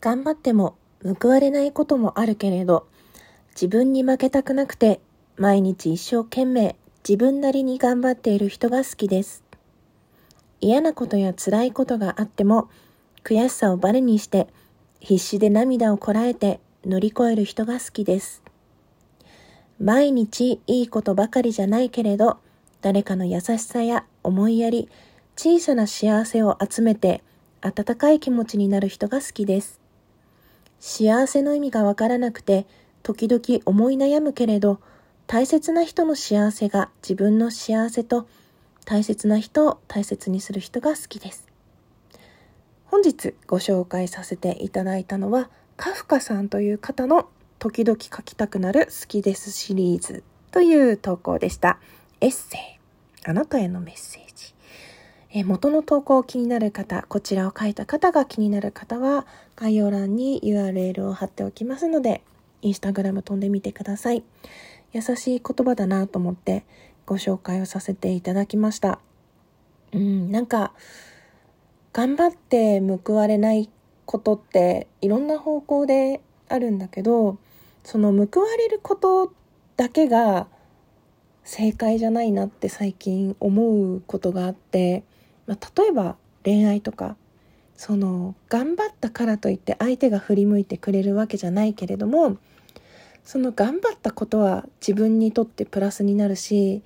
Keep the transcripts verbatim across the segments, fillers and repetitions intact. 頑張っても報われないこともあるけれど、自分に負けたくなくて、毎日一生懸命自分なりに頑張っている人が好きです。嫌なことや辛いことがあっても、悔しさをバネにして、必死で涙をこらえて乗り越える人が好きです。毎日いいことばかりじゃないけれど、誰かの優しさや思いやり、小さな幸せを集めて、温かい気持ちになる人が好きです。幸せの意味がわからなくて、時々思い悩むけれど、大切な人の幸せが自分の幸せと、大切な人を大切にする人が好きです。本日ご紹介させていただいたのは、カフカさんという方の時々書きたくなる好きですシリーズという投稿でした。エッセイ、あなたへのメッセージ。え元の投稿気になる方、こちらを書いた方が気になる方は、概要欄に ユーアールエル を貼っておきますので、インスタグラム飛んでみてください。優しい言葉だなと思ってご紹介をさせていただきました。うん、なんか、頑張って報われないことっていろんな方向であるんだけど、その報われることだけが正解じゃないなって最近思うことがあって、まあ、例えば恋愛とか、その頑張ったからといって相手が振り向いてくれるわけじゃないけれども、その頑張ったことは自分にとってプラスになるし、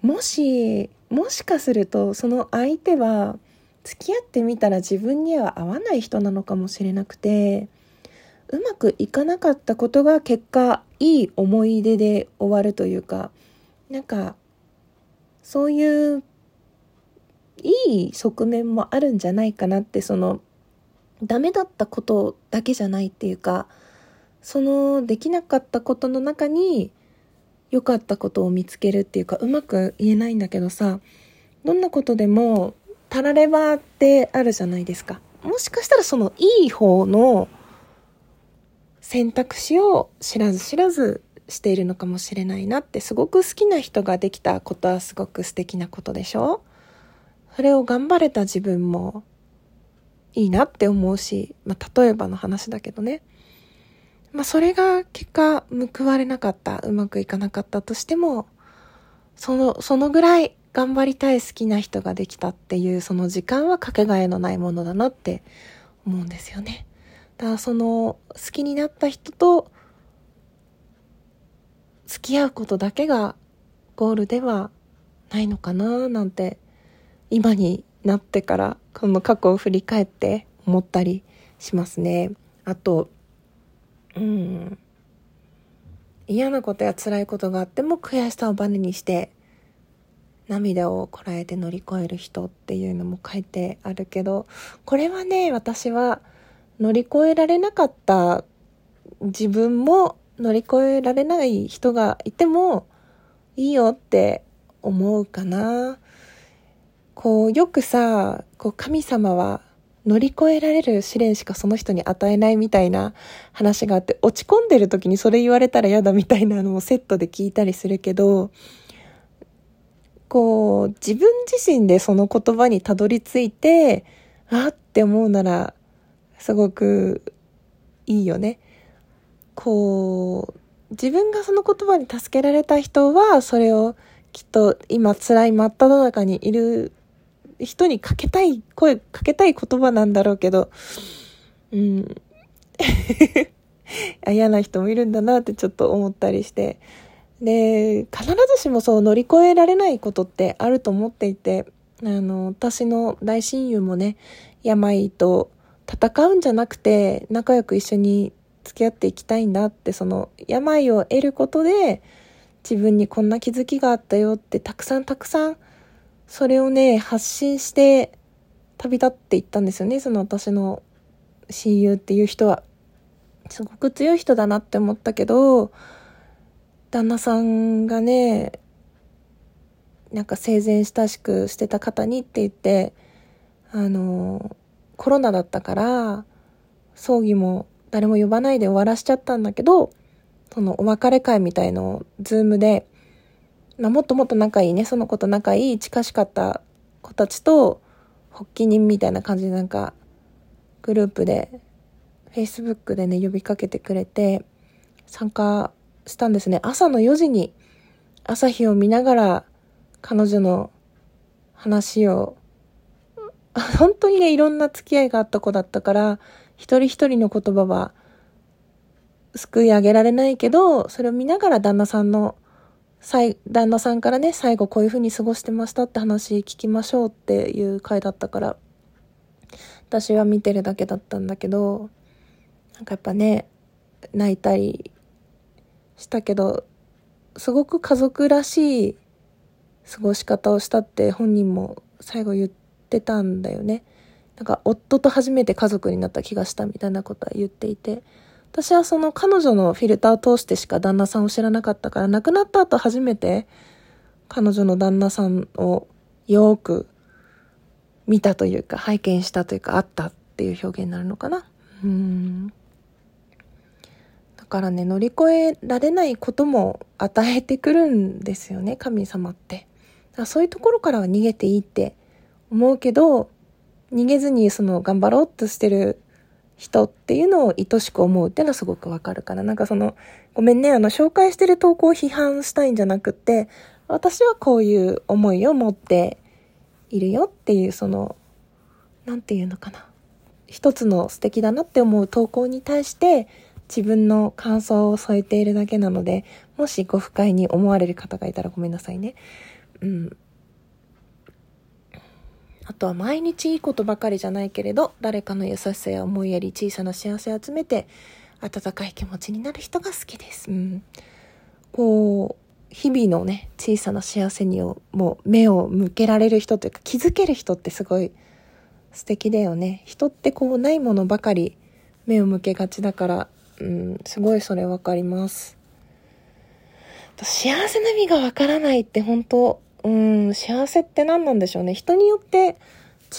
もしもしかするとその相手は付き合ってみたら自分には合わない人なのかもしれなくて、うまくいかなかったことが結果いい思い出で終わるというか、なんかそういういい側面もあるんじゃないかなって、そのダメだったことだけじゃないっていうか、そのできなかったことの中に良かったことを見つけるっていうか、うまく言えないんだけどさ、どんなことでもたらればってあるじゃないですか。もしかしたらそのいい方の選択肢を知らず知らずしているのかもしれないなって、すごく好きな人ができたことはすごく素敵なことでしょ。それを頑張れた自分もいいなって思うし、まあ、例えばの話だけどね、まあ、それが結果報われなかった、うまくいかなかったとしても、その、そのぐらい頑張りたい好きな人ができたっていう、その時間はかけがえのないものだなって思うんですよね。だからその好きになった人と付き合うことだけがゴールではないのかななんて、今になってからこの過去を振り返って思ったりしますね。あと、うん、嫌なことや辛いことがあっても悔しさをバネにして涙をこらえて乗り越える人っていうのも書いてあるけど、これはね、私は乗り越えられなかった自分も乗り越えられない人がいてもいいよって思うかな。こうよくさ、こう神様は乗り越えられる試練しかその人に与えないみたいな話があって、落ち込んでる時にそれ言われたら嫌だみたいなのをセットで聞いたりするけど、こう自分自身でその言葉にたどり着いて、あって思うならすごくいいよね。こう自分がその言葉に助けられた人は、それをきっと今辛い真っ只中にいる人にかけたい声、かけたい言葉なんだろうけど、うん、嫌な人もいるんだなってちょっと思ったりして、で必ずしもそう乗り越えられないことってあると思っていて、あの私の大親友もね、病と戦うんじゃなくて仲良く一緒に付き合っていきたいんだって、その病を得ることで自分にこんな気づきがあったよって、たくさんたくさんそれをね発信して旅立っていったんですよね。その私の親友っていう人はすごく強い人だなって思ったけど、旦那さんがね、なんか生前親しくしてた方にって言って、あのコロナだったから葬儀も誰も呼ばないで終わらしちゃったんだけど、そのお別れ会みたいのをズームで、まあ、もっともっと仲いいね、その子と仲いい近しかった子たちと発起人みたいな感じで、なんかグループで Facebook でね呼びかけてくれて参加したんですね。朝のよじに朝日を見ながら彼女の話を、本当にねいろんな付き合いがあった子だったから、一人一人の言葉は救い上げられないけど、それを見ながら旦那さんの旦那さんからね、最後こういう風に過ごしてましたって話聞きましょうっていう回だったから、私は見てるだけだったんだけど、なんかやっぱね泣いたりしたけど、すごく家族らしい過ごし方をしたって本人も最後言ってたんだよね。なんか夫と初めて家族になった気がしたみたいなことは言っていて、私はその彼女のフィルターを通してしか旦那さんを知らなかったから、亡くなった後初めて彼女の旦那さんをよく見たというか、拝見したというか、あったっていう表現になるのかな。うーん、だからね、乗り越えられないことも与えてくるんですよね、神様って。そういうところからは逃げていいって思うけど、逃げずにその頑張ろうとしてる人っていうのを愛しく思うっていうのはすごくわかるから、なんかそのごめんね、あの紹介してる投稿を批判したいんじゃなくって、私はこういう思いを持っているよっていう、そのなんていうのかな、一つの素敵だなって思う投稿に対して自分の感想を添えているだけなので、もしご不快に思われる方がいたらごめんなさいね。うん。あとは毎日いいことばかりじゃないけれど、誰かの優しさや思いやり、小さな幸せを集めて温かい気持ちになる人が好きです。うん、こう日々のね小さな幸せにも目を向けられる人というか、気づける人ってすごい素敵だよね。人ってこうないものばかり目を向けがちだから、うん、すごいそれわかります。幸せの意味がわからないって本当。うーん、幸せって何なんでしょうね。人によって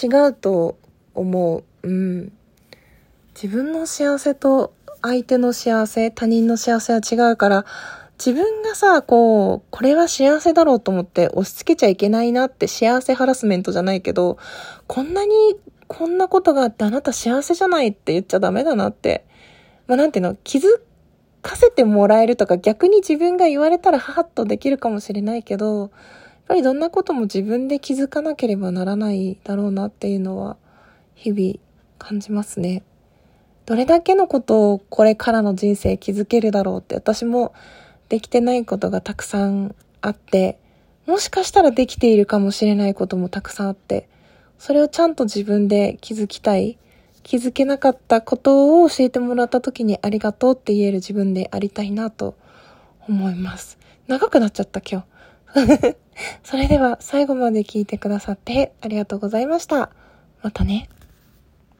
違うと思う。うん、自分の幸せと相手の幸せ、他人の幸せは違うから、自分がさこうこれは幸せだろうと思って押し付けちゃいけないなって、幸せハラスメントじゃないけど、こんなにこんなことがあってあなた幸せじゃないって言っちゃダメだなって、まあ、なんていうの、気づかせてもらえるとか、逆に自分が言われたらハッとできるかもしれないけど、やっぱりどんなことも自分で気づかなければならないだろうなっていうのは日々感じますね。どれだけのことをこれからの人生気づけるだろうって、私もできてないことがたくさんあって、もしかしたらできているかもしれないこともたくさんあって、それをちゃんと自分で気づきたい、気づけなかったことを教えてもらった時にありがとうって言える自分でありたいなと思います。長くなっちゃった今日それでは最後まで聞いてくださってありがとうございました。またね。